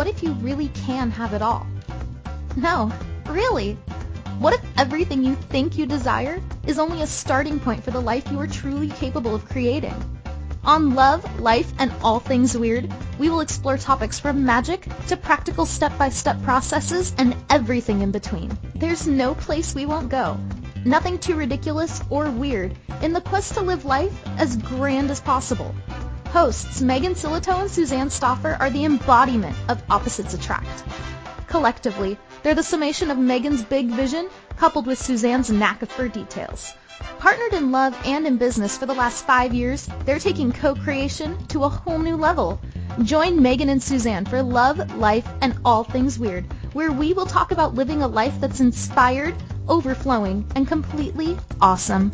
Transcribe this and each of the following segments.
what if you really can have it all? No, really. What if everything you think you desire is only a starting point for the life you are truly capable of creating? On Love, Life, and All Things Weird, we will explore topics from magic to practical step-by-step processes and everything in between. There's no place we won't go. Nothing too ridiculous or weird in the quest to live life as grand as possible. Hosts Megan Sillitoe and Suzanne Stauffer are the embodiment of Opposites Attract. Collectively, they're the summation of Megan's big vision coupled with Suzanne's knack for details. Partnered in love and in business for the last 5 years, they're taking co-creation to a whole new level. Join Megan and Suzanne for Love, Life, and All Things Weird, where we will talk about living a life that's inspired, overflowing, and completely awesome.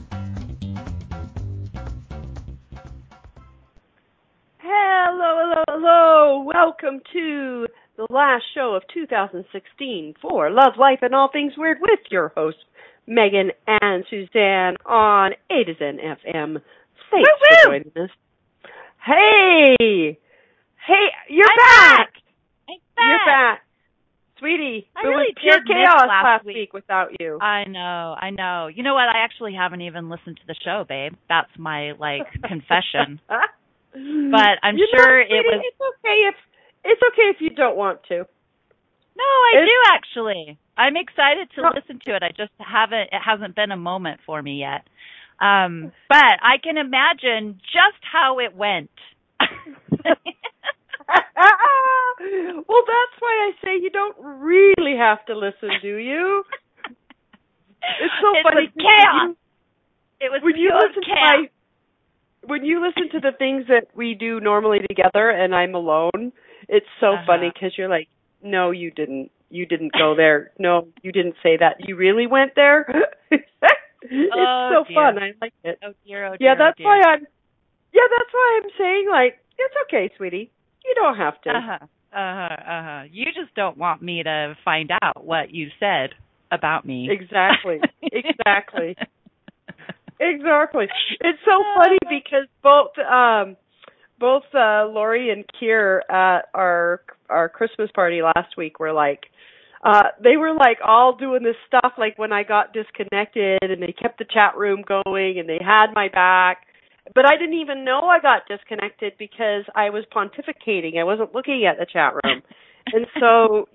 Hello. Welcome to the last show of 2016 for Love, Life, and All Things Weird with your hosts, Megan and Suzanne on A2Zen FM. Thanks for joining us. Hey, you're back. I'm back. You're back. Sweetie, I really was pure chaos last week without you. I know. You know what? I actually haven't even listened to the show, babe. That's my, confession. But I'm sure it was... It's okay if you don't want to. No, I do actually. I'm excited to listen to it. I just haven't. It hasn't been a moment for me yet. But I can imagine just how it went. Well, that's why I say you don't really have to listen, do you? It's so funny. Chaos. It was chaos. When you listen to the things that we do normally together, and I'm alone, it's so funny because you're like, no, you didn't. You didn't go there. No, you didn't say that. You really went there. It's so fun. I like it. Oh dear. That's why I'm saying, it's okay, sweetie. You don't have to. You just don't want me to find out what you said about me. Exactly. It's so funny because both Lori and Kier at our Christmas party last week were they were all doing this stuff when I got disconnected, and they kept the chat room going and they had my back. But I didn't even know I got disconnected because I was pontificating. I wasn't looking at the chat room. And so,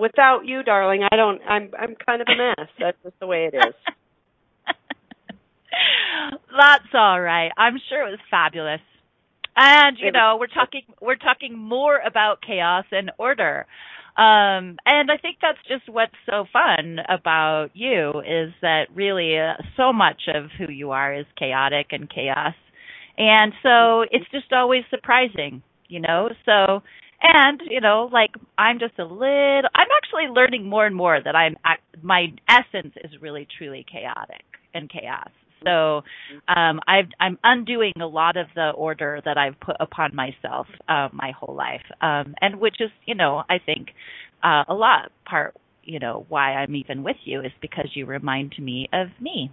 without you, darling, I'm kind of a mess. That's just the way it is. That's all right. I'm sure it was fabulous. And we're talking more about chaos and order, and I think that's just what's so fun about you is that really so much of who you are is chaotic and chaos, and so it's just always surprising, So and I'm just a little. I'm actually learning more and more that my essence is really truly chaotic and chaos. So I'm undoing a lot of the order that I've put upon myself my whole life, and which is, I think a lot part, why I'm even with you is because you remind me of me.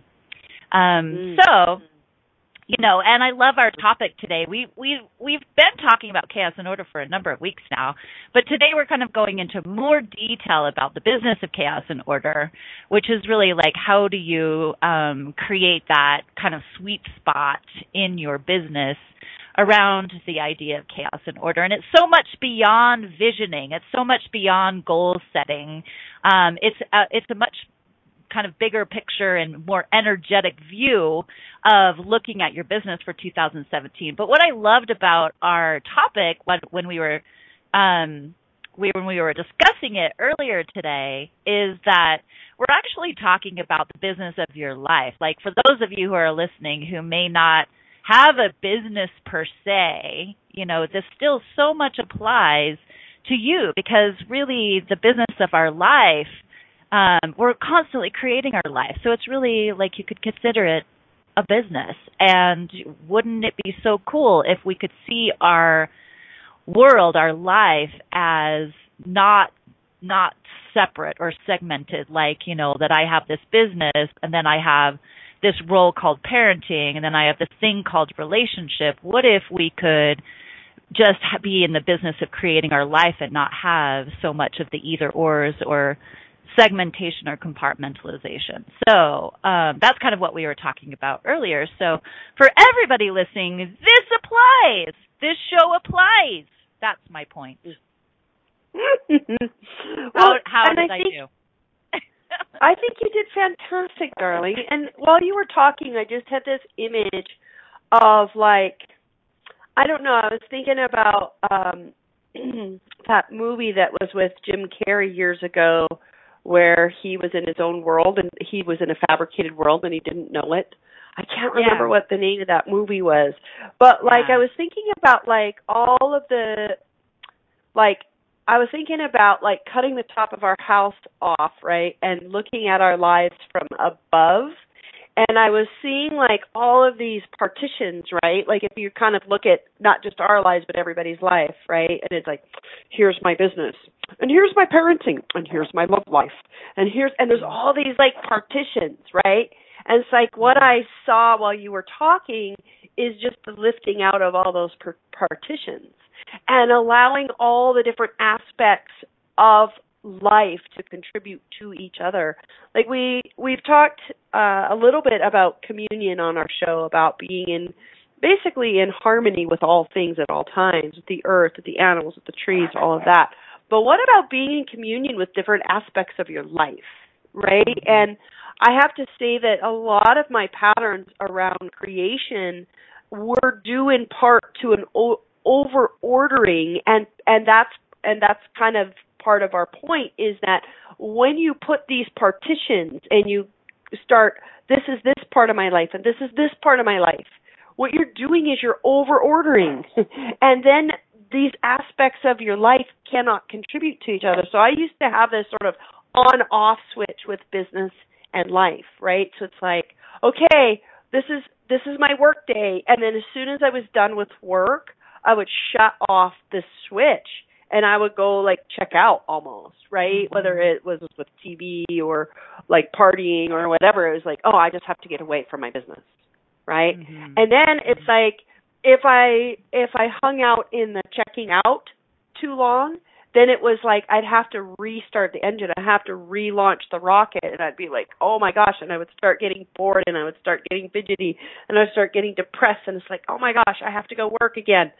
So, and I love our topic today. We've been talking about chaos and order for a number of weeks now, but today we're kind of going into more detail about the business of chaos and order, which is really how do you create that kind of sweet spot in your business around the idea of chaos and order. And it's so much beyond visioning. It's so much beyond goal setting. It's a much kind of bigger picture and more energetic view of looking at your business for 2017. But what I loved about our topic when we were discussing it earlier today is that we're actually talking about the business of your life. For those of you who are listening who may not have a business per se, this still so much applies to you because really the business of our life, we're constantly creating our life. So it's really you could consider it a business. And wouldn't it be so cool if we could see our world, our life as not separate or segmented, that I have this business and then I have this role called parenting and then I have this thing called relationship. What if we could just be in the business of creating our life and not have so much of the either-ors or segmentation or compartmentalization. So that's kind of what we were talking about earlier. So for everybody listening, this applies. This show applies. That's my point. How did I do? I think you did fantastic, darling. And while you were talking, I just had this image of, like, I don't know, I was thinking about that movie that was with Jim Carrey years ago where he was in his own world and he was in a fabricated world and he didn't know it. I can't remember what the name of that movie was. But, like, I was thinking about, like, all of the, like, I was thinking about, like, cutting the top of our house off, right, and looking at our lives from above. And I was seeing, like, all of these partitions, right? Like, if you kind of look at not just our lives but everybody's life, right? And it's like, here's my business, and here's my parenting, and here's my love life, and here's, and there's all these, like, partitions, right? And it's like what I saw while you were talking is just the lifting out of all those partitions and allowing all the different aspects of life to contribute to each other. Like we've talked a little bit about communion on our show, about being in basically in harmony with all things at all times, with the earth, with the animals, with the trees, all of that. But what about being in communion with different aspects of your life, right? And I have to say that a lot of my patterns around creation were due in part to an over-ordering, and that's kind of part of our point, is that when you put these partitions and you start, this is this part of my life and this is this part of my life, what you're doing is you're over-ordering. And then these aspects of your life cannot contribute to each other. So I used to have this sort of on-off switch with business and life, right? So it's like, okay, this is my work day. And then as soon as I was done with work, I would shut off the switch and I would go, like, check out almost, right? Whether it was with TV or, like, partying or whatever, it was like, oh, I just have to get away from my business, right? Mm-hmm. And then it's like if I hung out in the checking out too long, then it was like I'd have to restart the engine. I'd have to relaunch the rocket, and I'd be like, oh, my gosh, and I would start getting bored, and I would start getting fidgety, and I'd start getting depressed, and it's like, oh, my gosh, I have to go work again.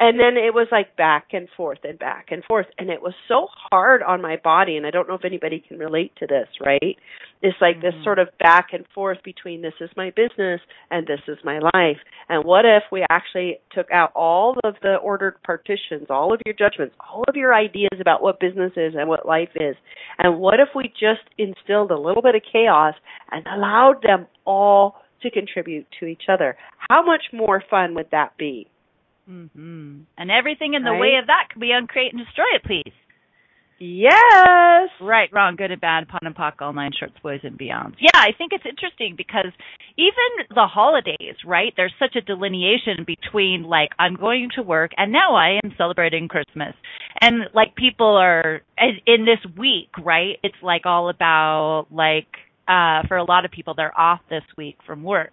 And then it was like back and forth and back and forth, and it was so hard on my body, and I don't know if anybody can relate to this, right? It's like this sort of back and forth between this is my business and this is my life. And what if we actually took out all of the ordered partitions, all of your judgments, all of your ideas about what business is and what life is, and what if we just instilled a little bit of chaos and allowed them all to contribute to each other? How much more fun would that be? Mm-hmm. And everything in the way of that can be uncreate and destroy it, please. Yes. Right, wrong, good and bad, pun and pock, all nine shorts, boys and beyonds. Yeah, I think it's interesting because even the holidays, right, there's such a delineation between, like, I'm going to work and now I am celebrating Christmas. And, like, people are, in this week, right, it's, like, all about, like, for a lot of people, they're off this week from work.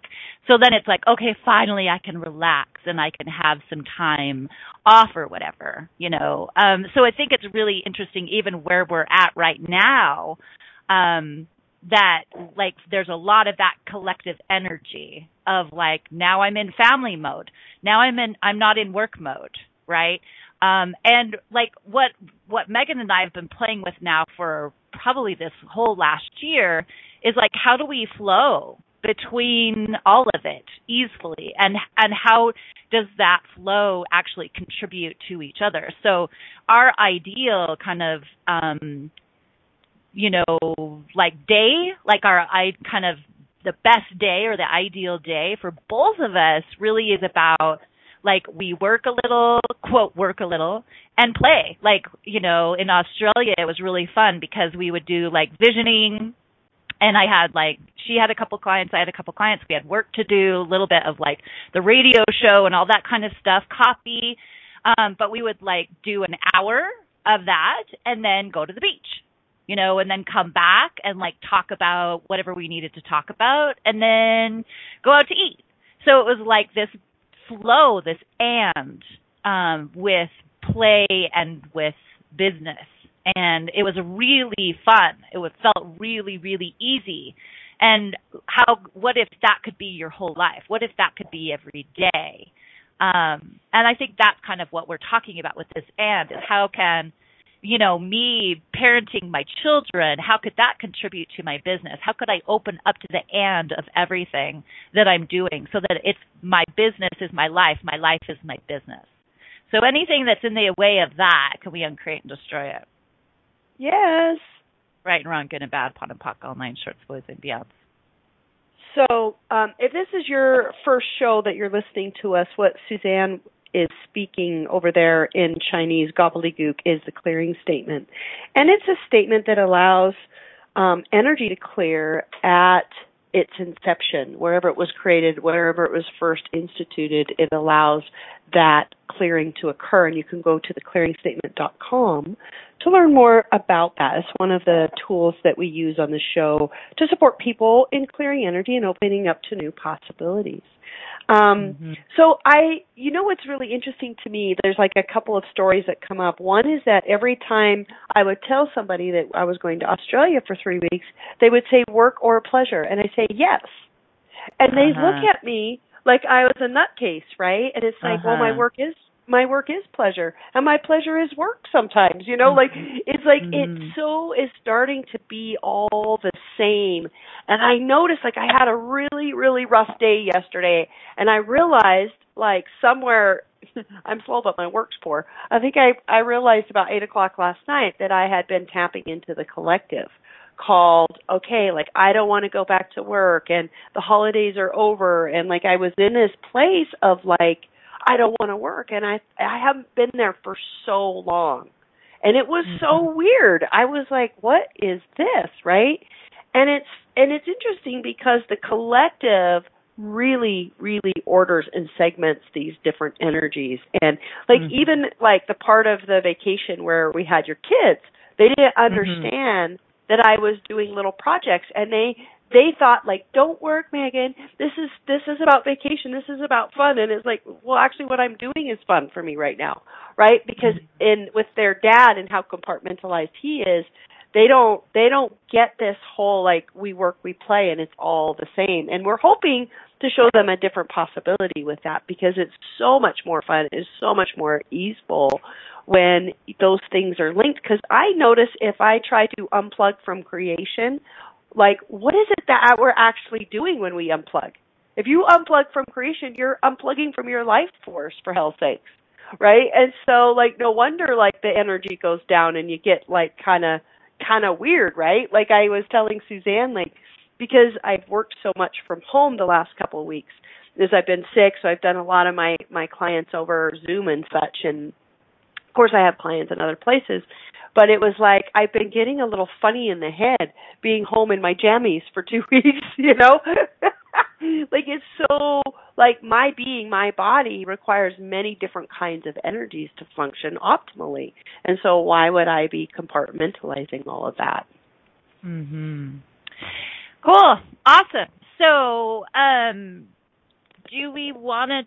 So then it's like, okay, finally I can relax and I can have some time off or whatever, you know. So I think it's really interesting even where we're at right now, that, like, there's a lot of that collective energy of, like, now I'm in family mode. Now I'm not in work mode, right? And, like, what Megan and I have been playing with now for probably this whole last year is, like, how do we flow between all of it easily, and how does that flow actually contribute to each other? So our ideal kind of, you know, like day, like the best day or the ideal day for both of us really is about, like, we work a little, quote, work a little, and play. Like, you know, in Australia, it was really fun because we would do, like, visioning, and I had, like, she had a couple clients, I had a couple clients, we had work to do, a little bit of, like, the radio show and all that kind of stuff, copy, but we would, like, do an hour of that and then go to the beach, you know, and then come back and, like, talk about whatever we needed to talk about and then go out to eat. So it was, like, this flow, this and with play and with business. And it was really fun. It felt really, really easy. And what if that could be your whole life? What if that could be every day? And I think that's kind of what we're talking about with this and is how can, you know, me parenting my children, how could that contribute to my business? How could I open up to the and of everything that I'm doing so that it's my business is my life is my business. So anything that's in the way of that, can we uncreate and destroy it? Yes. Right and wrong, good and bad, pot and pock, all nine shorts, boys and beyonds. So if this is your first show that you're listening to us, what Suzanne is speaking over there in Chinese gobbledygook is the clearing statement. And it's a statement that allows energy to clear at its inception. Wherever it was created, wherever it was first instituted, it allows that clearing to occur. And you can go to theclearingstatement.com to learn more about that. It's one of the tools that we use on the show to support people in clearing energy and opening up to new possibilities. So you know what's really interesting to me, there's like a couple of stories that come up. One is that every time I would tell somebody that I was going to Australia for 3 weeks, they would say work or pleasure. And I say yes. And they look at me like I was a nutcase, right? And it's like, well, my work is pleasure, and my pleasure is work sometimes, you know, like it's like it so is starting to be all the same. And I noticed like I had a really, really rough day yesterday, and I realized like somewhere I'm slow but my work's poor. I think I realized about 8 o'clock last night that I had been tapping into the collective called, okay, like I don't want to go back to work and the holidays are over, and like I was in this place of like I don't want to work, and I haven't been there for so long. And it was so weird. I was like, what is this, right? And it's interesting because the collective really, really orders and segments these different energies. And like even like the part of the vacation where we had your kids, they didn't understand that I was doing little projects, and they thought, like, don't work, Megan. This is about vacation. This is about fun. And it's like, well, actually what I'm doing is fun for me right now, right? Because with their dad and how compartmentalized he is, they don't get this whole, like, we work, we play, and it's all the same. And we're hoping to show them a different possibility with that because it's so much more fun. It's so much more easeful when those things are linked. Because I notice if I try to unplug from creation, like, what is it that we're actually doing when we unplug? If you unplug from creation, you're unplugging from your life force, for hell's sakes, right? And so, like, no wonder, like, the energy goes down and you get, like, kind of weird, right? Like I was telling Suzanne, like, because I've worked so much from home the last couple of weeks, as I've been sick, so I've done a lot of my clients over Zoom and such, and of course I have clients in other places. But it was like I've been getting a little funny in the head being home in my jammies for 2 weeks, you know? Like it's so, like my body requires many different kinds of energies to function optimally. And so why would I be compartmentalizing all of that? Cool. Awesome. So do we want to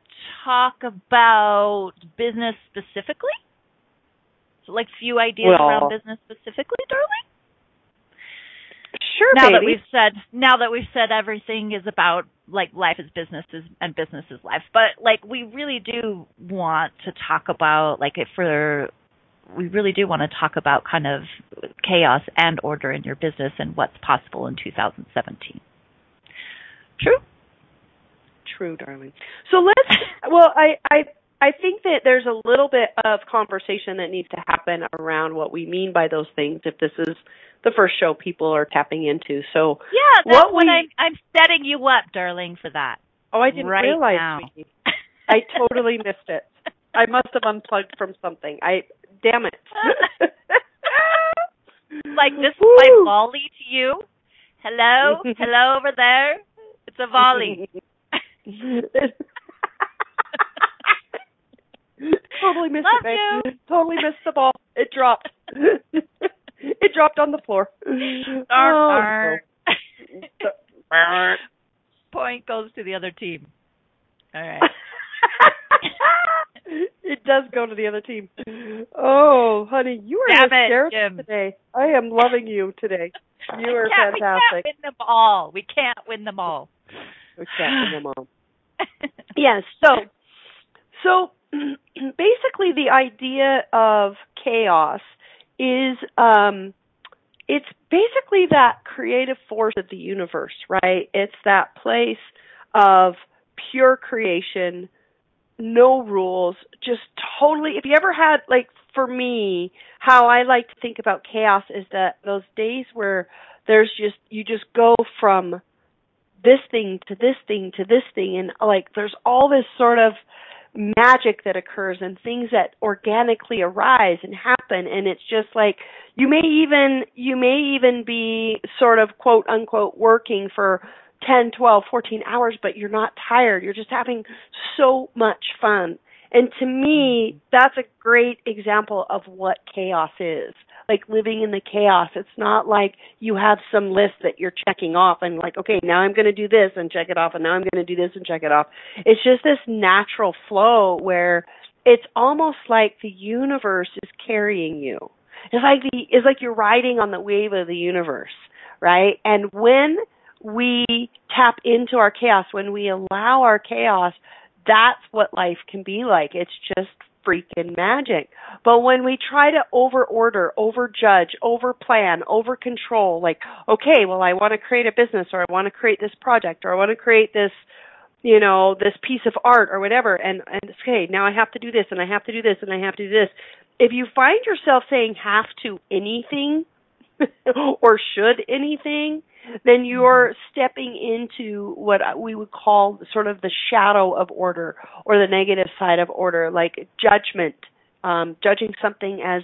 talk about business specifically? Like few ideas around business specifically, darling? Sure, now baby. Now that we've said everything is about, like, life is business and business is life. But, like, we really do want to talk about, like, we really do want to talk about kind of chaos and order in your business and what's possible in 2017. True, darling. So let's, I think that there's a little bit of conversation that needs to happen around what we mean by those things if this is the first show people are tapping into. So yeah, that's what I'm setting you up, darling, for that. Oh, I didn't realize. I totally missed it. I must have unplugged from something. Damn it. Like, this is my volley to you. Hello? Hello over there? It's a volley. Totally missed it, babe. Totally missed the ball. It dropped. It dropped on the floor. Darn. Point goes to the other team. All right. It does go to the other team. Oh, honey, you are hysterical today. I am loving you today. You are fantastic. We can't win them all. We can't win them all. Yes. So basically, the idea of chaos is it's basically that creative force of the universe, right? It's that place of pure creation. No rules, just totally. If you ever had, like for me, how I like to think about chaos is that those days where there's just, you just go from this thing to this thing to this thing. And like, there's all this sort of magic that occurs and things that organically arise and happen. And it's just like, you may even be sort of quote unquote working for 10, 12, 14 hours, but you're not tired. You're just having so much fun. And to me, that's a great example of what chaos is, like living in the chaos. It's not like you have some list that you're checking off and like, okay, now I'm going to do this and check it off, and now I'm going to do this and check it off. It's just this natural flow where it's almost like the universe is carrying you. It's like you're riding on the wave of the universe, right? And when we tap into our chaos, when we allow our chaos, that's what life can be like. It's just freaking magic. But when we try to over-order, over-judge, over-plan, over-control, like, okay, well, I want to create a business, or I want to create this project, or I want to create this, you know, this piece of art or whatever, and okay, now I have to do this, and I have to do this, and I have to do this. If you find yourself saying have to anything or should anything, then you're stepping into what we would call sort of the shadow of order, or the negative side of order, like judgment, judging something as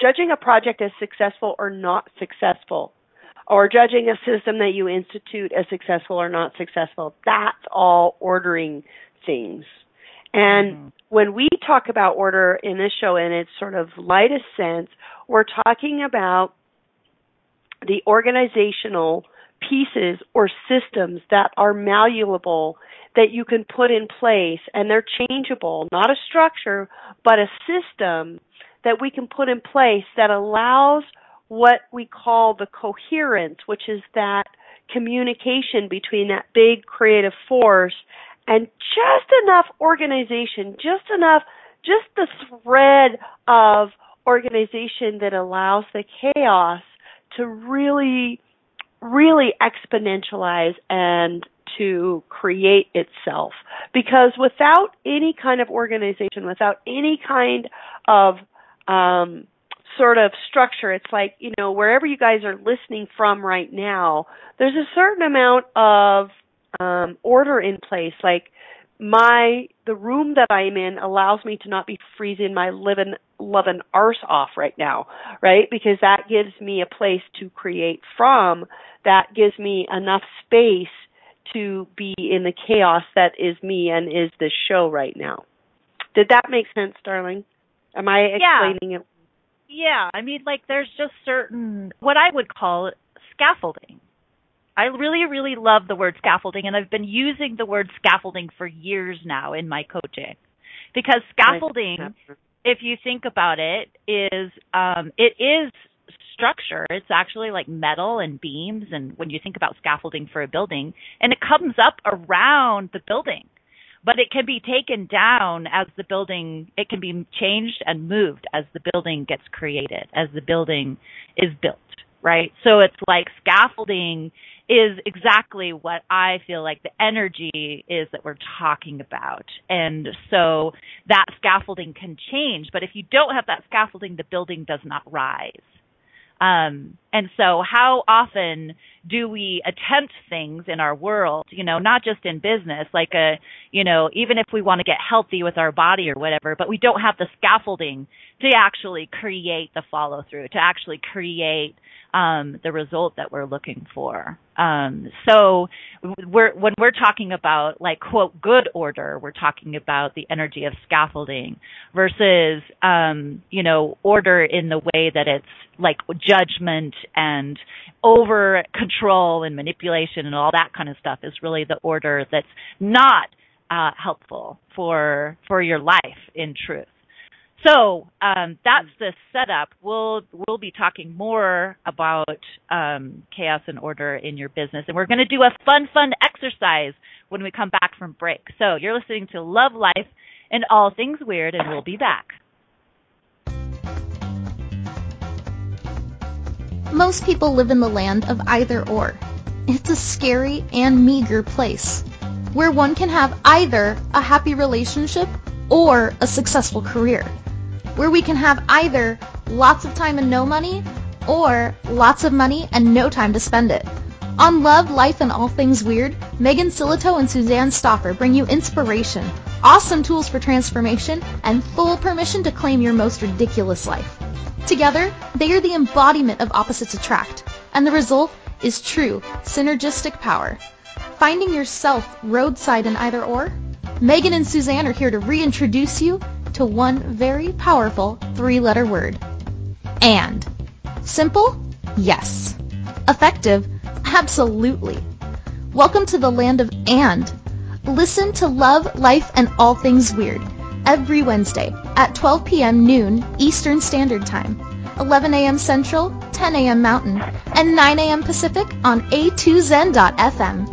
judging a project as successful or not successful, or judging a system that you institute as successful or not successful. That's all ordering things. And when we talk about order in this show in its sort of lightest sense, we're talking about the organizational pieces or systems that are malleable, that you can put in place, and they're changeable, not a structure, but a system that we can put in place that allows what we call the coherence, which is that communication between that big creative force and just enough organization, just the thread of organization that allows the chaos to really, really exponentialize and to create itself. Because without any kind of organization, without any kind of sort of structure, it's like, you know, wherever you guys are listening from right now, there's a certain amount of order in place. Like the room that I'm in allows me to not be freezing my loving arse off right now, right? Because that gives me a place to create from. That gives me enough space to be in the chaos that is me and is this show right now. Did that make sense, darling? Am I explaining it? Yeah. I mean, like, there's just certain, what I would call scaffolding. I really, really love the word scaffolding, and I've been using the word scaffolding for years now in my coaching, because scaffolding, if you think about it, is structure. It's actually like metal and beams, and when you think about scaffolding for a building, and it comes up around the building, but it can be taken down as the building, it can be changed and moved as the building gets created, as the building is built, right? So it's like scaffolding is exactly what I feel like the energy is that we're talking about. And so that scaffolding can change, but if you don't have that scaffolding, the building does not rise. And so how often do we attempt things in our world, you know, not just in business, like even if we want to get healthy with our body or whatever, but we don't have the scaffolding to actually create the follow through, to actually create the result that we're looking for. So when we're talking about, like, quote, good order, we're talking about the energy of scaffolding versus, order in the way that it's like judgment and over control and manipulation and all that kind of stuff is really the order that's not helpful for your life in truth. So that's the setup. We'll be talking more about chaos and order in your business. And we're going to do a fun exercise when we come back from break. So you're listening to Love Life and All Things Weird, and we'll be back. Most people live in the land of either or. It's a scary and meager place where one can have either a happy relationship or a successful career, where we can have either lots of time and no money or lots of money and no time to spend it. On Love, Life, and All Things Weird, Megan Sillitoe and Suzanne Stauffer bring you inspiration, awesome tools for transformation, and full permission to claim your most ridiculous life. Together, they are the embodiment of opposites attract, and the result is true synergistic power. Finding yourself roadside in either or? Megan and Suzanne are here to reintroduce you to one very powerful three-letter word. And. Simple? Yes. Effective? Absolutely. Welcome to the land of and. Listen to Love, Life, and All Things Weird every Wednesday at 12 p.m. noon Eastern Standard Time, 11 a.m. Central, 10 a.m. Mountain, and 9 a.m. Pacific on A2Zen.fm.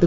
The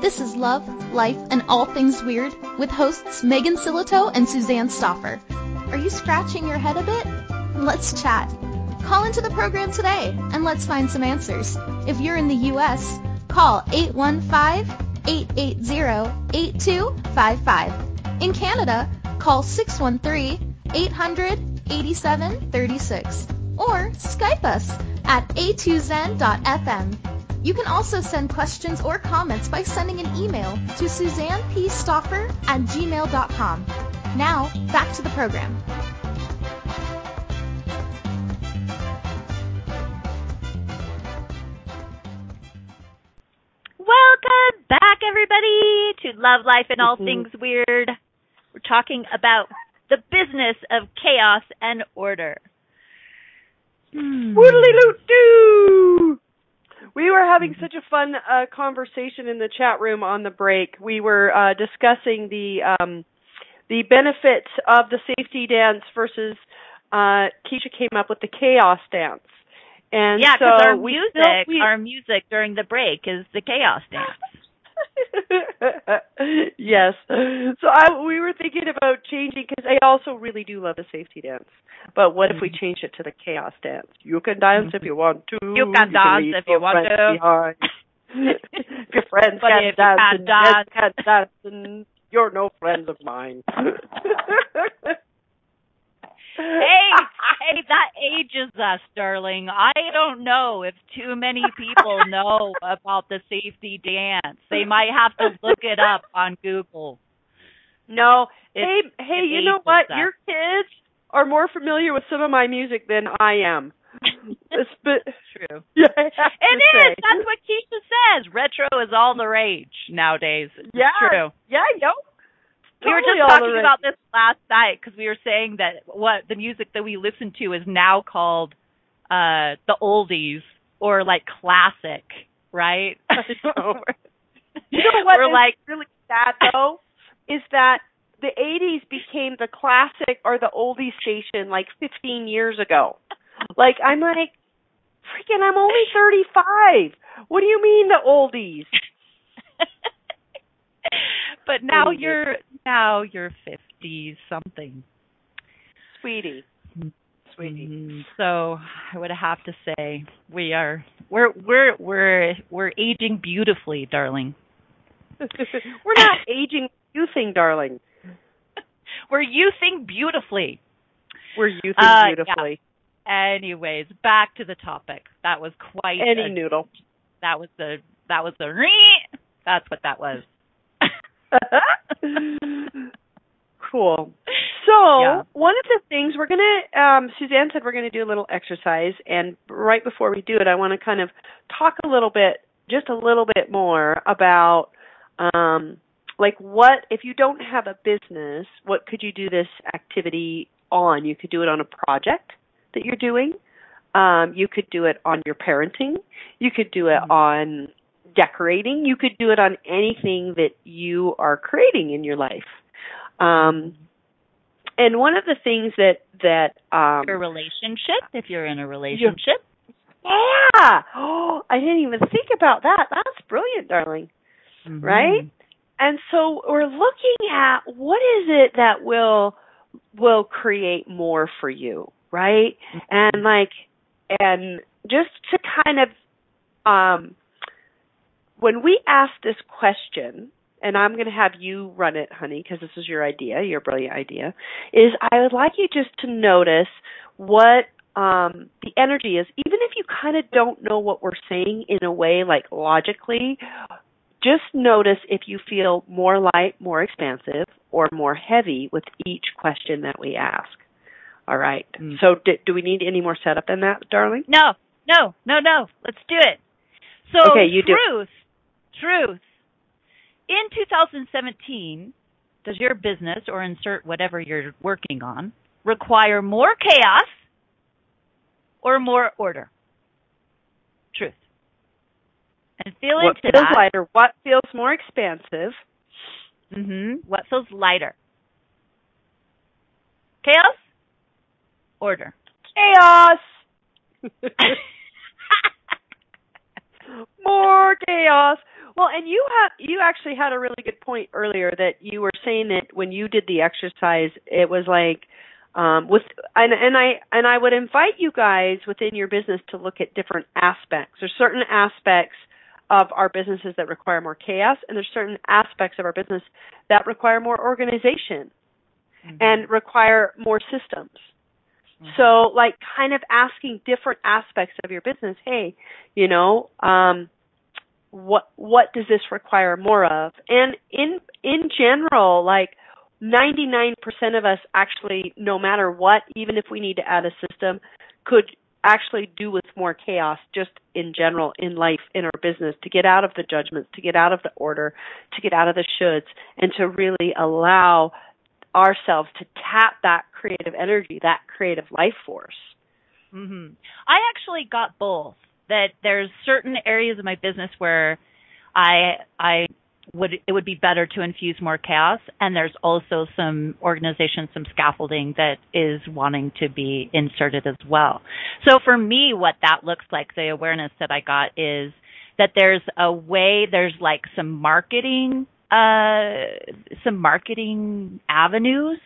This is Love, Life, and All Things Weird with hosts Megan Sillitoe and Suzanne Stauffer. Are you scratching your head a bit? Let's chat. Call into the program today and let's find some answers. If you're in the U.S., call 815-880-8255. In Canada, call 613-800-8736 or Skype us at a2zen.fm. You can also send questions or comments by sending an email to suzannepstauffer@gmail.com. Now, back to the program. Welcome back, everybody, to Love, Life, and All Things Weird. We're talking about the business of chaos and order. Woodley-loot-doo! We were having such a fun conversation in the chat room on the break. We were discussing the benefits of the safety dance versus Keisha came up with the chaos dance. And yeah, because so our music during the break is the chaos dance. Yes. So we were thinking about changing, because I also really do love the safety dance. But what if we change it to the chaos dance? You can dance if you want to. You can dance if you want to. If your friends can't dance, and you're no friends of mine. Hey, that ages us, darling. I don't know if too many people know about the safety dance. They might have to look it up on Google. No. Hey, you know what? Your kids are more familiar with some of my music than I am. It's true. Yeah, it is. That's what Keisha says. Retro is all the rage nowadays. Yeah. It's true. Yeah, I know. We were just talking about this last night because we were saying that what the music that we listen to is now called the oldies or like classic, right? You know what is really sad though is that the 80s became the classic or the oldie station like 15 years ago. Like, I'm like, freaking, I'm only 35. What do you mean the oldies? But now you're 50 something, sweetie. Mm-hmm. So I would have to say we're aging beautifully, darling. We're not aging, youthing, darling. We're youthing beautifully. Yeah. Anyways, back to the topic. That was quite noodle. That's what that was. Cool. So one of the things we're going to, Suzanne said we're going to do a little exercise, and right before we do it, I want to kind of talk a little bit more about, what, if you don't have a business, what could you do this activity on? You could do it on a project that you're doing. You could do it on your parenting. You could do it on decorating. You could do it on anything that you are creating in your life. And one of the things that your relationship, if you're in a relationship. Yeah. Oh, I didn't even think about that. That's brilliant, darling. Mm-hmm. Right? And so we're looking at what is it that will create more for you, right? Mm-hmm. And just to kind of, when we ask this question, and I'm going to have you run it, honey, because this is your idea, your brilliant idea, is I would like you just to notice what the energy is. Even if you kind of don't know what we're saying in a way, like logically, just notice if you feel more light, more expansive, or more heavy with each question that we ask. All right. Mm. So do we need any more setup than that, darling? No. Let's do it. So okay, truth. In 2017, does your business, or insert whatever you're working on, require more chaos or more order? Truth. And feel into that. What feels lighter? What feels more expansive? Mm-hmm. What feels lighter? Chaos? Order. Chaos! More chaos. Well, and you actually had a really good point earlier that you were saying that when you did the exercise, it was like I would invite you guys within your business to look at different aspects. There's certain aspects of our businesses that require more chaos, and there's certain aspects of our business that require more organization and require more systems. So, kind of asking different aspects of your business, hey, what does this require more of? And in general, 99% of us actually, no matter what, even if we need to add a system, could actually do with more chaos just in general in life, in our business, to get out of the judgments, to get out of the order, to get out of the shoulds, and to really allow ourselves to tap that creative energy, that creative life force. Mm-hmm. I actually got both. That there's certain areas of my business where it would be better to infuse more chaos, and there's also some organization, some scaffolding that is wanting to be inserted as well. So for me, what that looks like, the awareness that I got is that there's a way, there's some marketing. Some marketing avenues,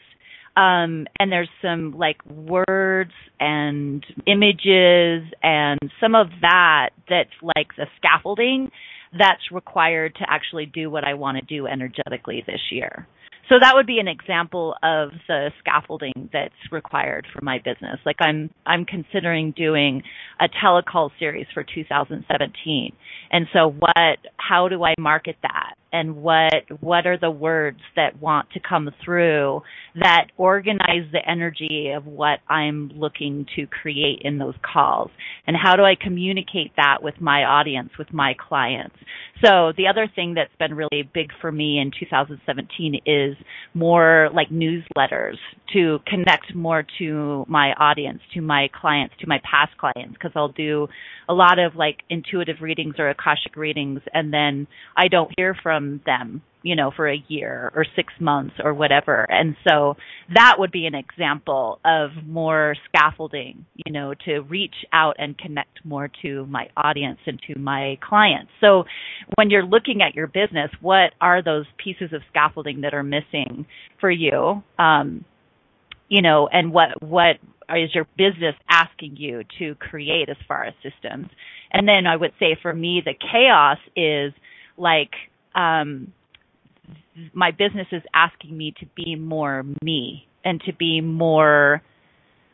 and there's some words and images and some of that's the scaffolding that's required to actually do what I want to do energetically this year. So that would be an example of the scaffolding that's required for my business. I'm considering doing a telecall series for 2017. And so how do I market that? And what are the words that want to come through that organize the energy of what I'm looking to create in those calls? And how do I communicate that with my audience, with my clients? So the other thing that's been really big for me in 2017 is more newsletters to connect more to my audience, to my clients, to my past clients, because I'll do a lot of intuitive readings or Akashic readings, and then I don't hear from them you know, for a year or 6 months or whatever. And so that would be an example of more scaffolding, you know, to reach out and connect more to my audience and to my clients. So when you're looking at your business, what are those pieces of scaffolding that are missing for you? You know, and what is your business asking you to create as far as systems? And then I would say for me, the chaos is like, my business is asking me to be more me and to be more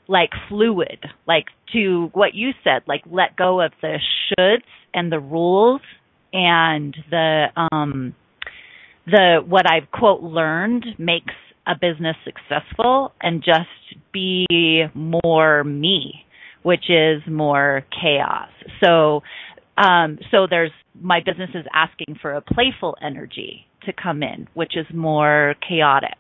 like fluid, like to what you said, like let go of the shoulds and the rules and the what I've quote learned makes a business successful and just be more me, which is more chaos. So there's my business is asking for a playful energy to come in, which is more chaotic.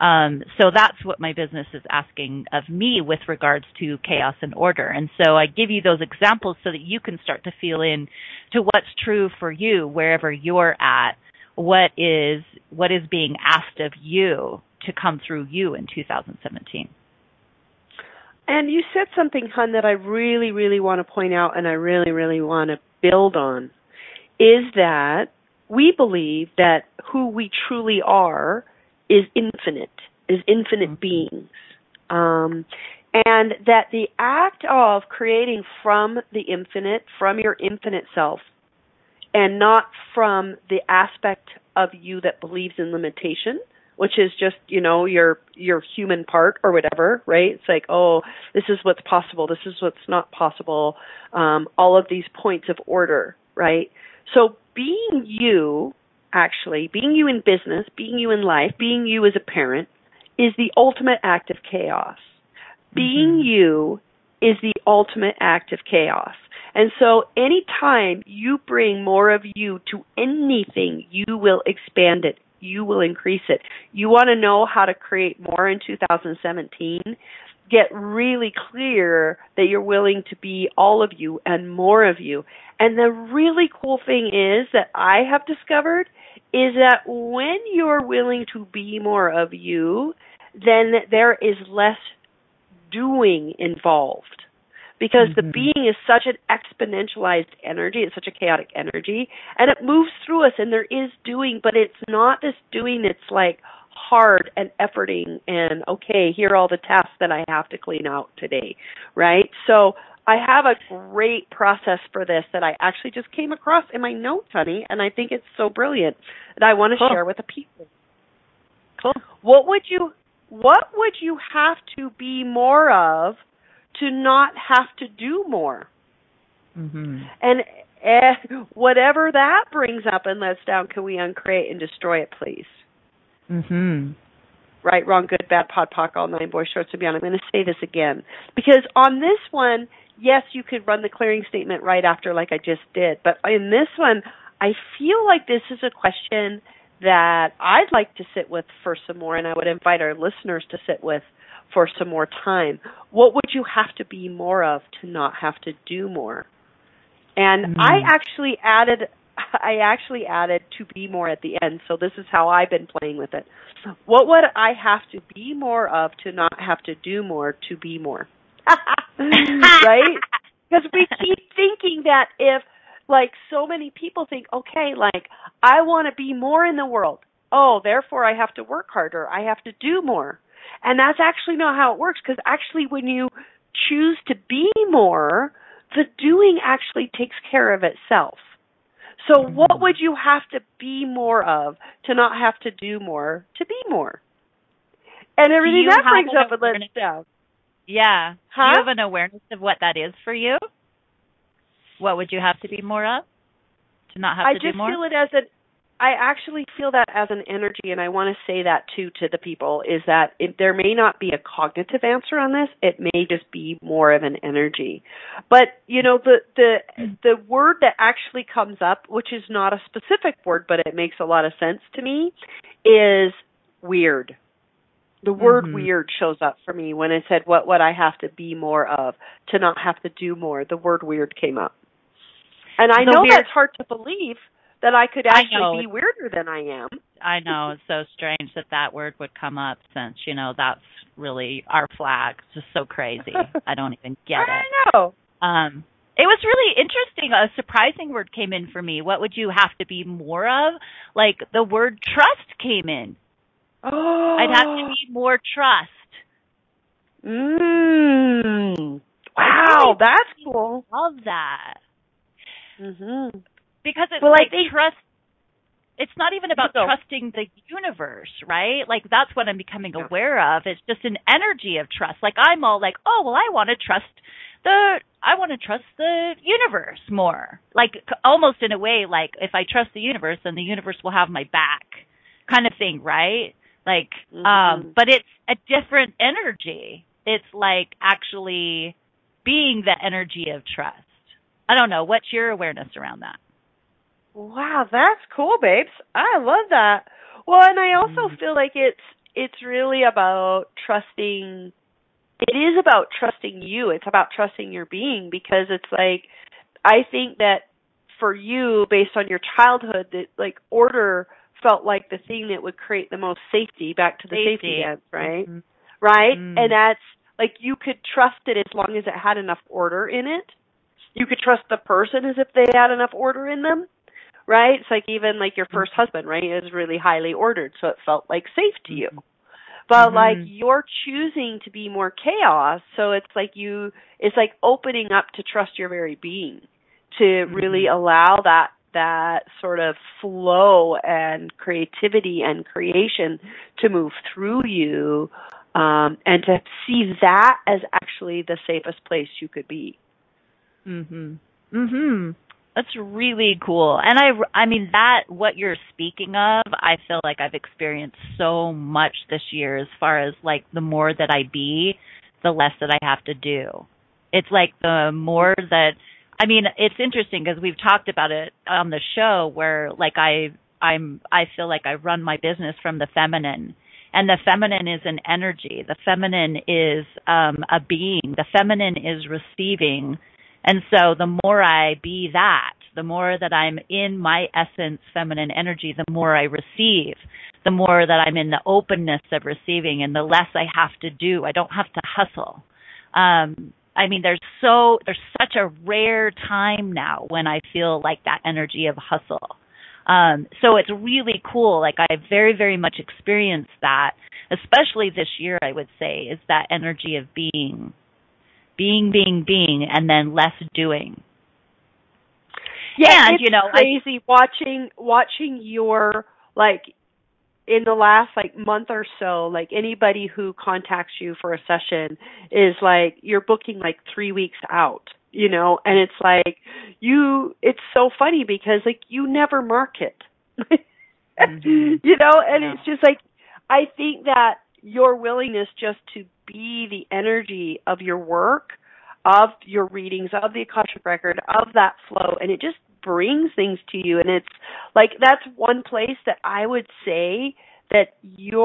So that's what my business is asking of me with regards to chaos and order. And so I give you those examples so that you can start to feel in to what's true for you, wherever you're at, what is being asked of you to come through you in 2017. And you said something, hon, that I really, really want to point out and I really, really want to build on, is that we believe that who we truly are is infinite mm-hmm. beings. And that the act of creating from the infinite, from your infinite self, and not from the aspect of you that believes in limitation, which is just, you know, your human part or whatever, right? It's like, oh, this is what's possible, this is what's not possible, all of these points of order, right? So being you, actually, being you in business, being you in life, being you as a parent is the ultimate act of chaos. Being you is the ultimate act of chaos. And so anytime you bring more of you to anything, you will expand it. You will increase it. You want to know how to create more in 2017? Get really clear that you're willing to be all of you and more of you. And the really cool thing is that I have discovered is that when you're willing to be more of you, then there is less doing involved. Because the being is such an exponentialized energy, it's such a chaotic energy, and it moves through us, and there is doing, but it's not this doing that's like hard and efforting and, okay, here are all the tasks that I have to clean out today, right? So I have a great process for this that I actually just came across in my notes, honey, and I think it's so brilliant that I want to share with the people. Cool. What would you have to be more of to not have to do more? Mm-hmm. And whatever that brings up and lets down, can we uncreate and destroy it, please? Mm-hmm. Right, wrong, good, bad, pod, poc, all nine, boys, shorts, and beyond. I'm going to say this again. Because on this one, yes, you could run the clearing statement right after like I just did. But in this one, I feel like this is a question that I'd like to sit with for some more, and I would invite our listeners to sit with for some more time. What would you have to be more of to not have to do more? And I actually added to be more at the end, so this is how I've been playing with it. What would I have to be more of to not have to do more to be more? Right? Because we keep thinking that if, like, so many people think, okay, like, I want to be more in the world. Oh, therefore I have to work harder. I have to do more. And that's actually not how it works, because actually when you choose to be more, the doing actually takes care of itself. So what would you have to be more of to not have to do more to be more? And everything that brings up and lets down. Yeah. Huh? Do you have an awareness of what that is for you? What would you have to be more of to not have to do more? I actually feel that as an energy, and I want to say that too to the people, is that there may not be a cognitive answer on this. It may just be more of an energy. But, you know, the word that actually comes up, which is not a specific word, but it makes a lot of sense to me, is weird. The word weird shows up for me when I said, what would I have to be more of to not have to do more? The word weird came up. And I know that's hard to believe, that I could actually be weirder than I am. I know, it's so strange that that word would come up since, you know, that's really our flag. It's just so crazy. I don't even get it. I know. It was really interesting. A surprising word came in for me. What would you have to be more of? Like the word trust came in. Oh. I'd have to be more trust. Mm. Wow, that's cool. I love that. Mm-hmm. Because it's trust. It's not even about trusting the universe, right? Like, that's what I'm becoming aware of. It's just an energy of trust. Like, I'm all like, oh, well, I want to trust the universe more. Like, almost in a way, like, if I trust the universe, then the universe will have my back kind of thing, right? Like, mm-hmm. But it's a different energy. It's like actually being the energy of trust. I don't know. What's your awareness around that? Wow, that's cool, babes. I love that. Well, and I also feel like it's really about trusting. It is about trusting you. It's about trusting your being, because it's like, I think that for you, based on your childhood, that like order felt like the thing that would create the most safety, back to the safety dance, right? Mm-hmm. Right? Mm. And that's like, you could trust it as long as it had enough order in it. You could trust the person as if they had enough order in them. Right? It's like even like your first husband, right, is really highly ordered, so it felt like safe to you. But like you're choosing to be more chaos, so it's like it's like opening up to trust your very being, to really allow that sort of flow and creativity and creation to move through you, and to see that as actually the safest place you could be. That's really cool. And I mean, that, what you're speaking of, I feel like I've experienced so much this year, as far as like the more that I be, the less that I have to do. It's like the more that, I mean, it's interesting because we've talked about it on the show where like I feel like I run my business from the feminine, and the feminine is an energy. The feminine is a being. The feminine is receiving. And so the more I be that, the more that I'm in my essence, feminine energy, the more I receive, the more that I'm in the openness of receiving, and the less I have to do. I don't have to hustle. I mean, there's such a rare time now when I feel like that energy of hustle. So it's really cool. Like, I very, very much experienced that, especially this year, I would say, is that energy of being. Being, and then less doing. Yeah, and, it's crazy watching your, like, in the last, like, month or so, like, anybody who contacts you for a session is, like, you're booking, like, 3 weeks out, you know? And it's, like, it's so funny because, like, you never market, you know? And it's just, like, I think that your willingness just to be the energy of your work, of your readings, of the Akashic Record, of that flow, and it just brings things to you. And it's like, that's one place that I would say that you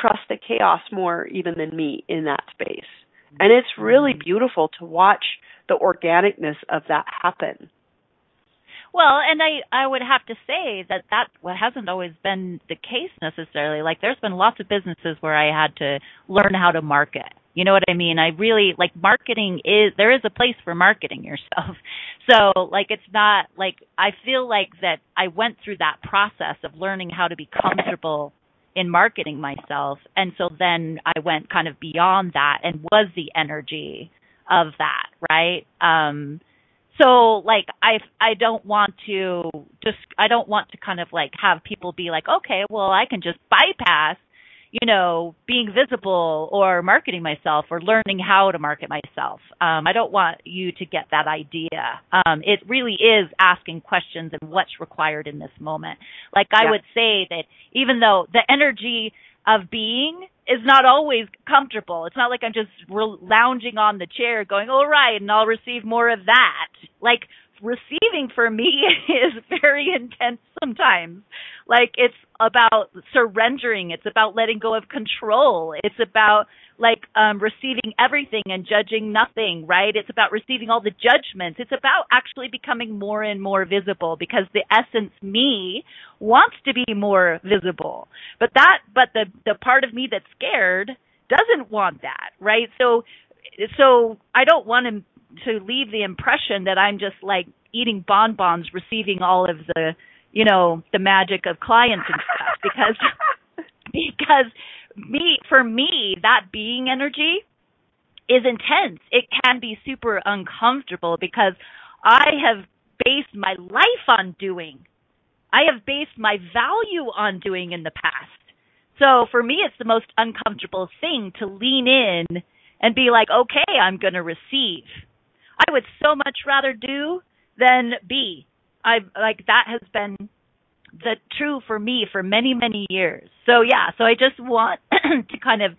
trust the chaos more even than me in that space. And it's really beautiful to watch the organicness of that happen. Well, and I would have to say that hasn't always been the case necessarily. Like, there's been lots of businesses where I had to learn how to market. You know what I mean? I really, like, marketing there is a place for marketing yourself. So, like, it's not, like, I feel like that I went through that process of learning how to be comfortable in marketing myself. And so then I went kind of beyond that and was the energy of that, right? So, like, I don't want to kind of, like, have people be like, okay, well, I can just bypass, you know, being visible or marketing myself or learning how to market myself. I don't want you to get that idea. It really is asking questions and what's required in this moment. Like, I would say that even though the energy of being is not always comfortable. It's not like I'm just lounging on the chair going, all right, and I'll receive more of that. Like, receiving for me is very intense sometimes. Like, it's about surrendering. It's about letting go of control. It's about like receiving everything and judging nothing, right? It's about receiving all the judgments. It's about actually becoming more and more visible, because the essence me wants to be more visible. But the part of me that's scared doesn't want that, right? So I don't want him to leave the impression that I'm just like eating bonbons, receiving all of the, you know, the magic of clients and stuff, because for me, that being energy is intense. It can be super uncomfortable because I have based my life on doing. I have based my value on doing in the past. So for me, it's the most uncomfortable thing to lean in and be like, okay, I'm going to receive. I would so much rather do than be. That has been the true for me for many, many years. So yeah, so I just want to kind of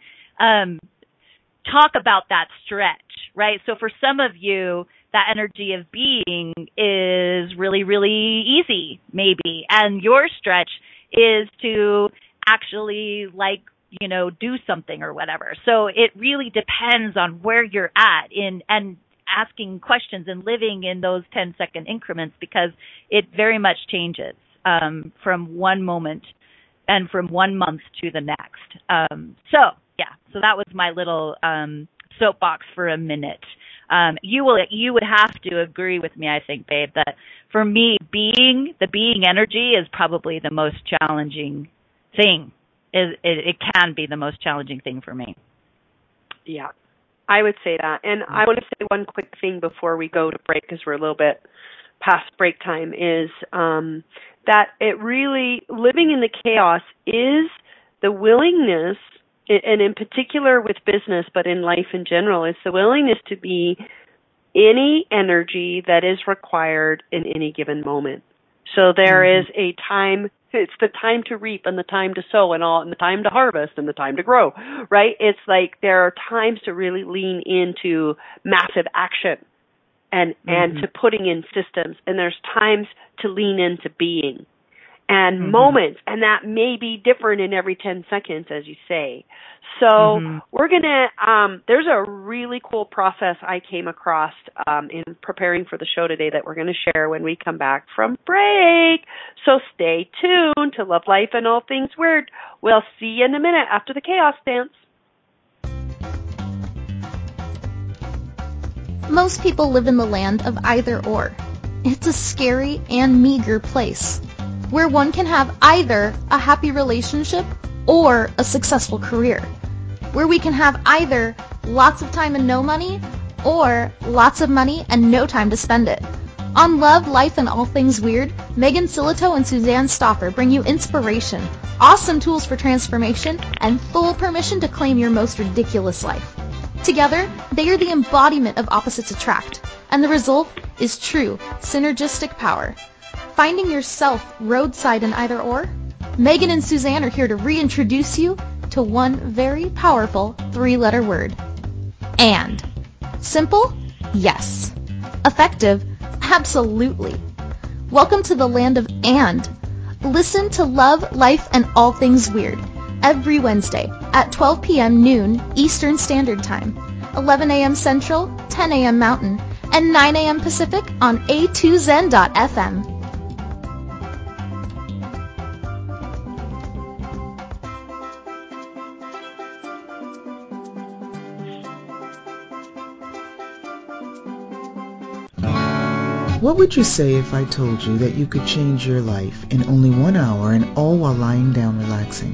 talk about that stretch, right? So for some of you, that energy of being is really, really easy, maybe. And your stretch is to actually like, you know, do something or whatever. So it really depends on where you're at and asking questions and living in those 10-second increments, because it very much changes from one moment and from one month to the next. So that was my little soapbox for a minute. You would have to agree with me, I think, babe, that for me, the being energy is probably the most challenging thing. It can be the most challenging thing for me. Yeah, I would say that. And I want to say one quick thing before we go to break, because we're a little bit past break time, is that it really, living in the chaos is the willingness, and in particular with business, but in life in general, is the willingness to be any energy that is required in any given moment. So there is a time. It's the time to reap and the time to sow and the time to harvest and the time to grow, right? It's like there are times to really lean into massive action and to putting in systems. And there's times to lean into being and moments. And that may be different in every 10 seconds, as you say. So we're going to there's a really cool process I came across in preparing for the show today that we're going to share when we come back from break. So stay tuned to Love Life and All Things Weird. We'll see you in a minute after the chaos dance. Most people live in the land of either or. It's a scary and meager place, where one can have either a happy relationship or a successful career, where we can have either lots of time and no money, or lots of money and no time to spend it. On Love, Life, and All Things Weird, Megan Sillitoe and Suzanne Stauffer bring you inspiration, awesome tools for transformation, and full permission to claim your most ridiculous life. Together, they are the embodiment of opposites attract, and the result is true synergistic power. Finding yourself roadside in either or? Megan and Suzanne are here to reintroduce you to one very powerful three-letter word. And. Simple? Yes. Effective? Absolutely. Welcome to the land of and. Listen to Love, Life, and All Things Weird every Wednesday at 12 p.m. noon Eastern Standard Time, 11 a.m. Central, 10 a.m. Mountain, and 9 a.m. Pacific on A2Zen.fm. What would you say if I told you that you could change your life in only 1 hour, and all while lying down relaxing?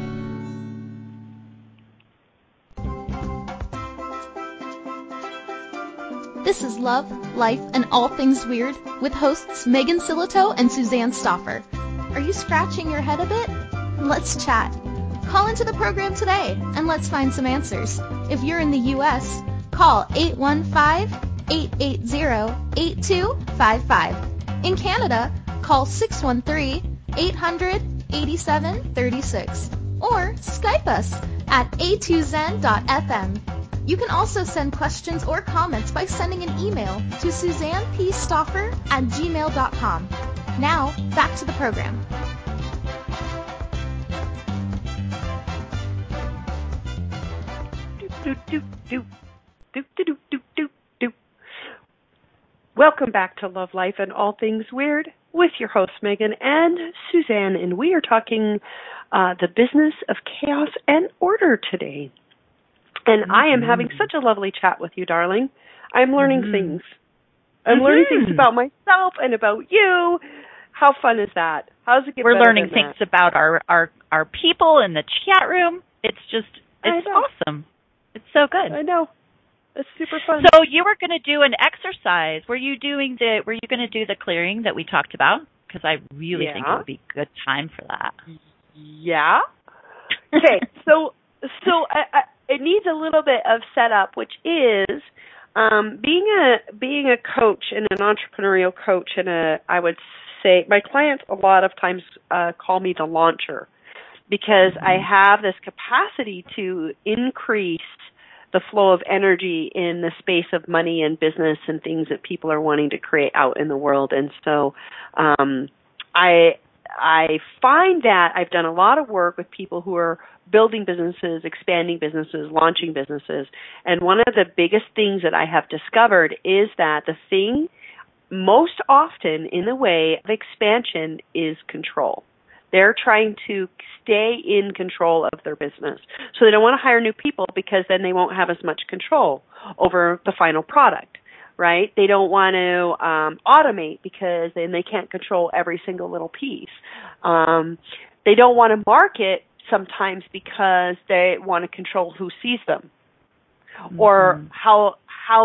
This is Love, Life, and All Things Weird with hosts Megan Sillitoe and Suzanne Stauffer. Are you scratching your head a bit? Let's chat. Call into the program today and let's find some answers. If you're in the U.S., call 815-880-8255. In Canada, call 613-800-8736 or Skype us at A2Zen.fm. You can also send questions or comments by sending an email to suzannepstauffer@gmail.com. Now, back to the program. Welcome back to Love, Life, and All Things Weird with your hosts, Megan and Suzanne, and we are talking the business of chaos and order today. And I am having such a lovely chat with you, darling. I'm learning things. I'm learning things about myself and about you. How fun is that? How's it get better than that? We're learning things about our people in the chat room. It's awesome. It's so good. I know. It's super fun. So you were going to do an exercise. Were you going to do the clearing that we talked about? Because I really think it would be a good time for that. Yeah. Okay. So it needs a little bit of setup, which is being a coach and an entrepreneurial coach, and I would say my clients a lot of times call me the launcher because I have this capacity to increase the flow of energy in the space of money and business and things that people are wanting to create out in the world, and so I find that I've done a lot of work with people who are building businesses, expanding businesses, launching businesses, and one of the biggest things that I have discovered is that the thing most often in the way of expansion is control. They're trying to stay in control of their business. So they don't want to hire new people because then they won't have as much control over the final product. Right? They don't want to automate because then they can't control every single little piece. They don't want to market sometimes because they want to control who sees them or how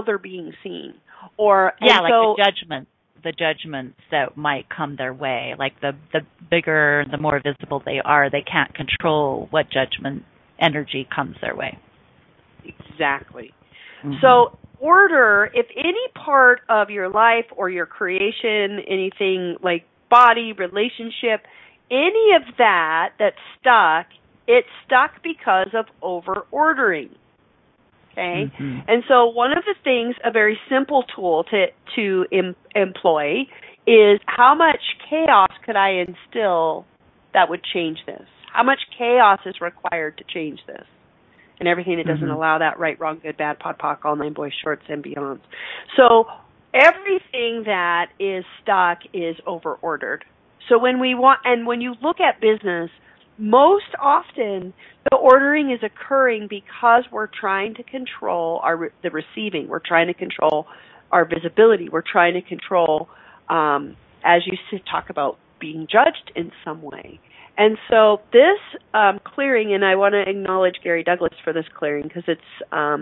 they're being seen. Or the judgments that might come their way. Like the bigger, the more visible they are, they can't control what judgment energy comes their way. Exactly. Mm-hmm. So order, if any part of your life or your creation, anything like body, relationship, any of that that's stuck, it's stuck because of over-ordering, okay? Mm-hmm. And so one of the things, a very simple tool to employ is how much chaos could I instill that would change this? How much chaos is required to change this? And everything that doesn't allow that, right, wrong, good, bad, pod, poc, all nine boys, shorts, and beyonds. So everything that is stuck is over-ordered. So when you look at business, most often the ordering is occurring because we're trying to control the receiving. We're trying to control our visibility. We're trying to control, as you talk about, being judged in some way. And so this clearing, and I want to acknowledge Gary Douglas for this clearing because it's, I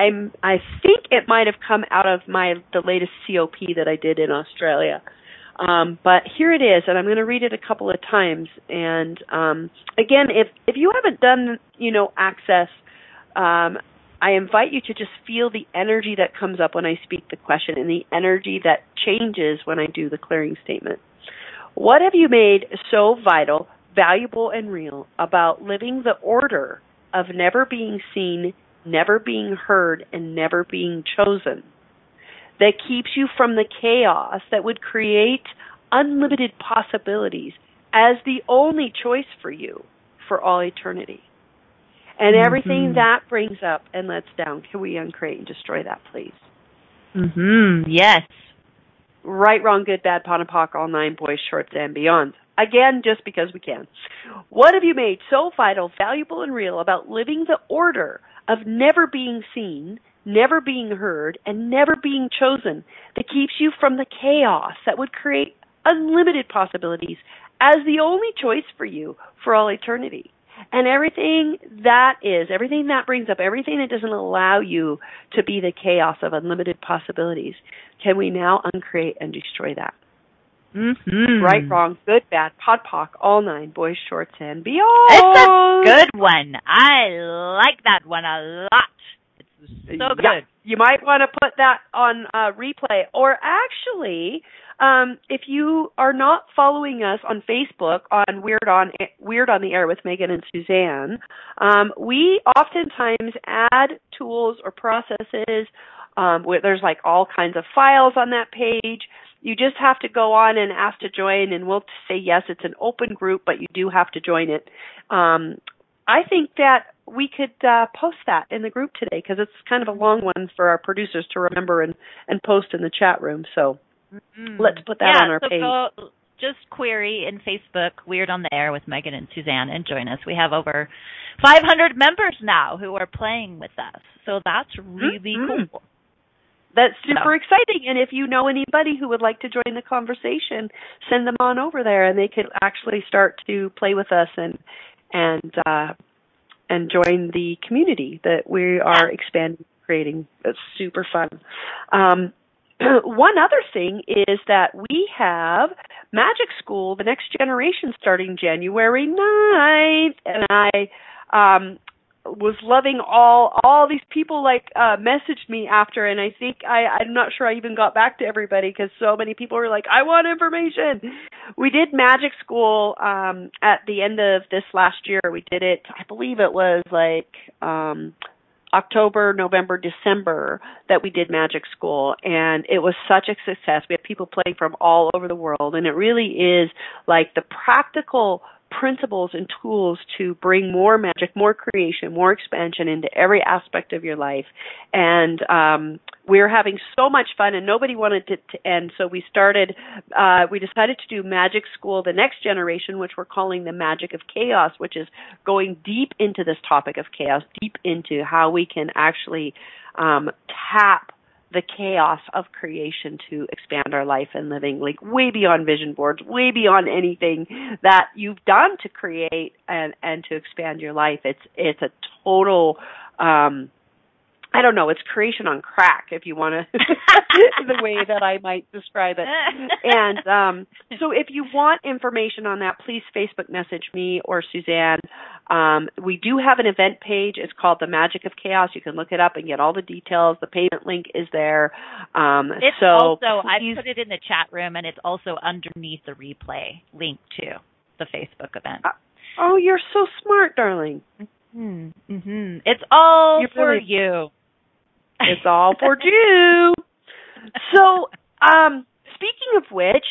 think it might have come out of the latest COP that I did in Australia, but here it is, and I'm going to read it a couple of times. And again, if you haven't done Access, I invite you to just feel the energy that comes up when I speak the question, and the energy that changes when I do the clearing statement. What have you made so vital, valuable, and real about living the order of never being seen, never being heard, and never being chosen that keeps you from the chaos that would create unlimited possibilities as the only choice for you for all eternity? And everything that brings up and lets down, can we uncreate and destroy that, please? Yes. Right, wrong, good, bad, pot and pock, all nine boys, shorts, and beyond. Again, just because we can. What have you made so vital, valuable, and real about living the order of never being seen, never being heard, and never being chosen that keeps you from the chaos that would create unlimited possibilities as the only choice for you for all eternity? And everything that brings up, everything that doesn't allow you to be the chaos of unlimited possibilities, can we now uncreate and destroy that? Mm-hmm. Right, wrong, good, bad, podpoc, all nine, boys, shorts, and beyond. It's a good one. I like that one a lot. It's so good. Yeah. You might want to put that on replay. Or actually, if you are not following us on Facebook on Weird on the Air with Megan and Suzanne, we oftentimes add tools or processes. There's like all kinds of files on that page. You just have to go on and ask to join, and we'll say yes, it's an open group, but you do have to join it. I think that we could post that in the group today, because it's kind of a long one for our producers to remember and post in the chat room. So let's put that on our page. Go, just query in Facebook, Weird on the Air with Megan and Suzanne, and join us. We have over 500 members now who are playing with us. So that's really cool. That's super exciting. And if you know anybody who would like to join the conversation, send them on over there, and they could actually start to play with us and join the community that we are expanding, creating. It's super fun. One other thing is that we have Magic School, The Next Generation, starting January 9th. And I was loving all these people messaged me after, and I think I'm not sure I even got back to everybody, because so many people were like, I want information. We did Magic School at the end of this last year. We did it, I believe it was October, November, December that we did Magic School, and it was such a success. We had people playing from all over the world, and it really is like the practical principles and tools to bring more magic, more creation, more expansion into every aspect of your life. And we're having so much fun, and nobody wanted it to end. So we decided to do Magic School, The Next Generation, which we're calling The Magic of Chaos, which is going deep into this topic of chaos, deep into how we can actually tap the chaos of creation to expand our life and living, like way beyond vision boards, way beyond anything that you've done to create and to expand your life. It's a total, I don't know, it's creation on crack, if you want to, the way that I might describe it. And so if you want information on that, please Facebook message me or Suzanne. We do have an event page. It's called The Magic of Chaos. You can look it up and get all the details. The payment link is there. I put it in the chat room, and it's also underneath the replay link to the Facebook event. Oh, you're so smart, darling. Mm-hmm. It's all for you. It's all for you. So, speaking of which,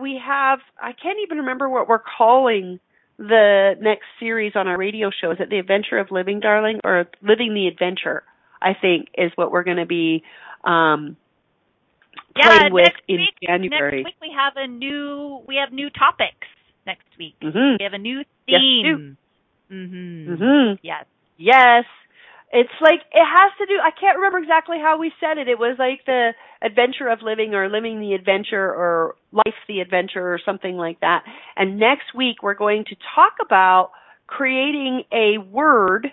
we have, I can't even remember what we're calling the next series on our radio show. Is it The Adventure of Living, darling? Or Living the Adventure, I think, is what we're going to be playing with in January. Next week we have new topics next week. Mm-hmm. We have a new theme. Yes, mm-hmm. Mm-hmm. Yes. It's like, it has to do, I can't remember exactly how we said it. It was like the adventure of living, or living the adventure, or life the adventure, or something like that. And next week we're going to talk about creating a word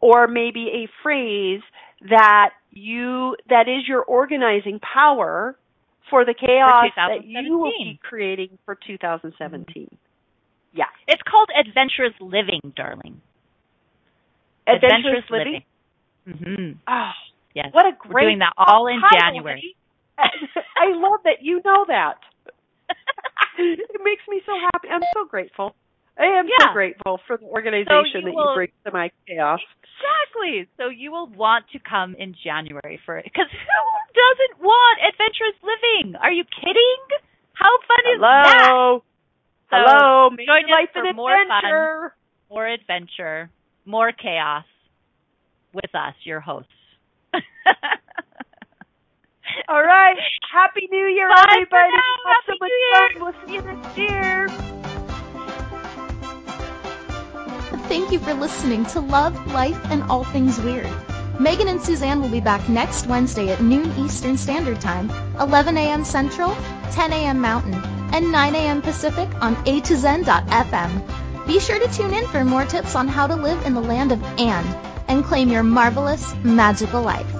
or maybe a phrase that is your organizing power for the chaos that you will be creating for 2017. Mm-hmm. Yeah. It's called Adventurous Living, darling. Adventurous Living? Mm-hmm. Oh, yes. What a great... We're doing that all in January. I love that you know that. It makes me so happy. I'm so grateful. I am so grateful for the organization you bring to my chaos. Exactly. So you will want to come in January for it. Because who doesn't want Adventurous Living? Are you kidding? How fun is that? So hello, join us for more fun, more adventure, more chaos with us, your hosts. All right. Happy New Year, bye everybody. Have so much fun. We'll see you next year. Thank you for listening to Love, Life, and All Things Weird. Megan and Suzanne will be back next Wednesday at noon Eastern Standard Time, 11 a.m. Central, 10 a.m. Mountain, and 9 a.m. Pacific on A2Zen.fm. Be sure to tune in for more tips on how to live in the land of and claim your marvelous, magical life.